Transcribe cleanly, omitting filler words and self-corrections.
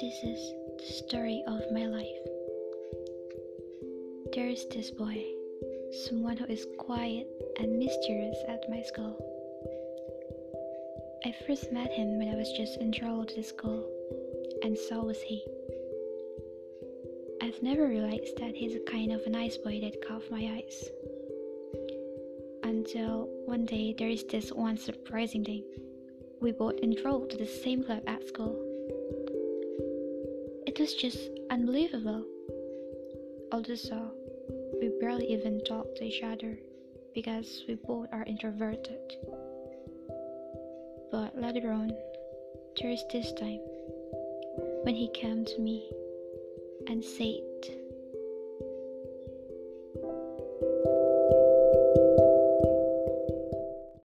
This is the story of my life. There is this boy, someone who is quiet and mysterious at my school. I first met him when I was just enrolled to the school, and so was he. I've never realized that he's a kind of a nice boy that caught my eyes. Until one day there is this one surprising thing. We both enrolled to the same club at school. It was just unbelievable. Although so, we barely even talk to each other because we both are introverted. But later on, there is this time when he came to me and said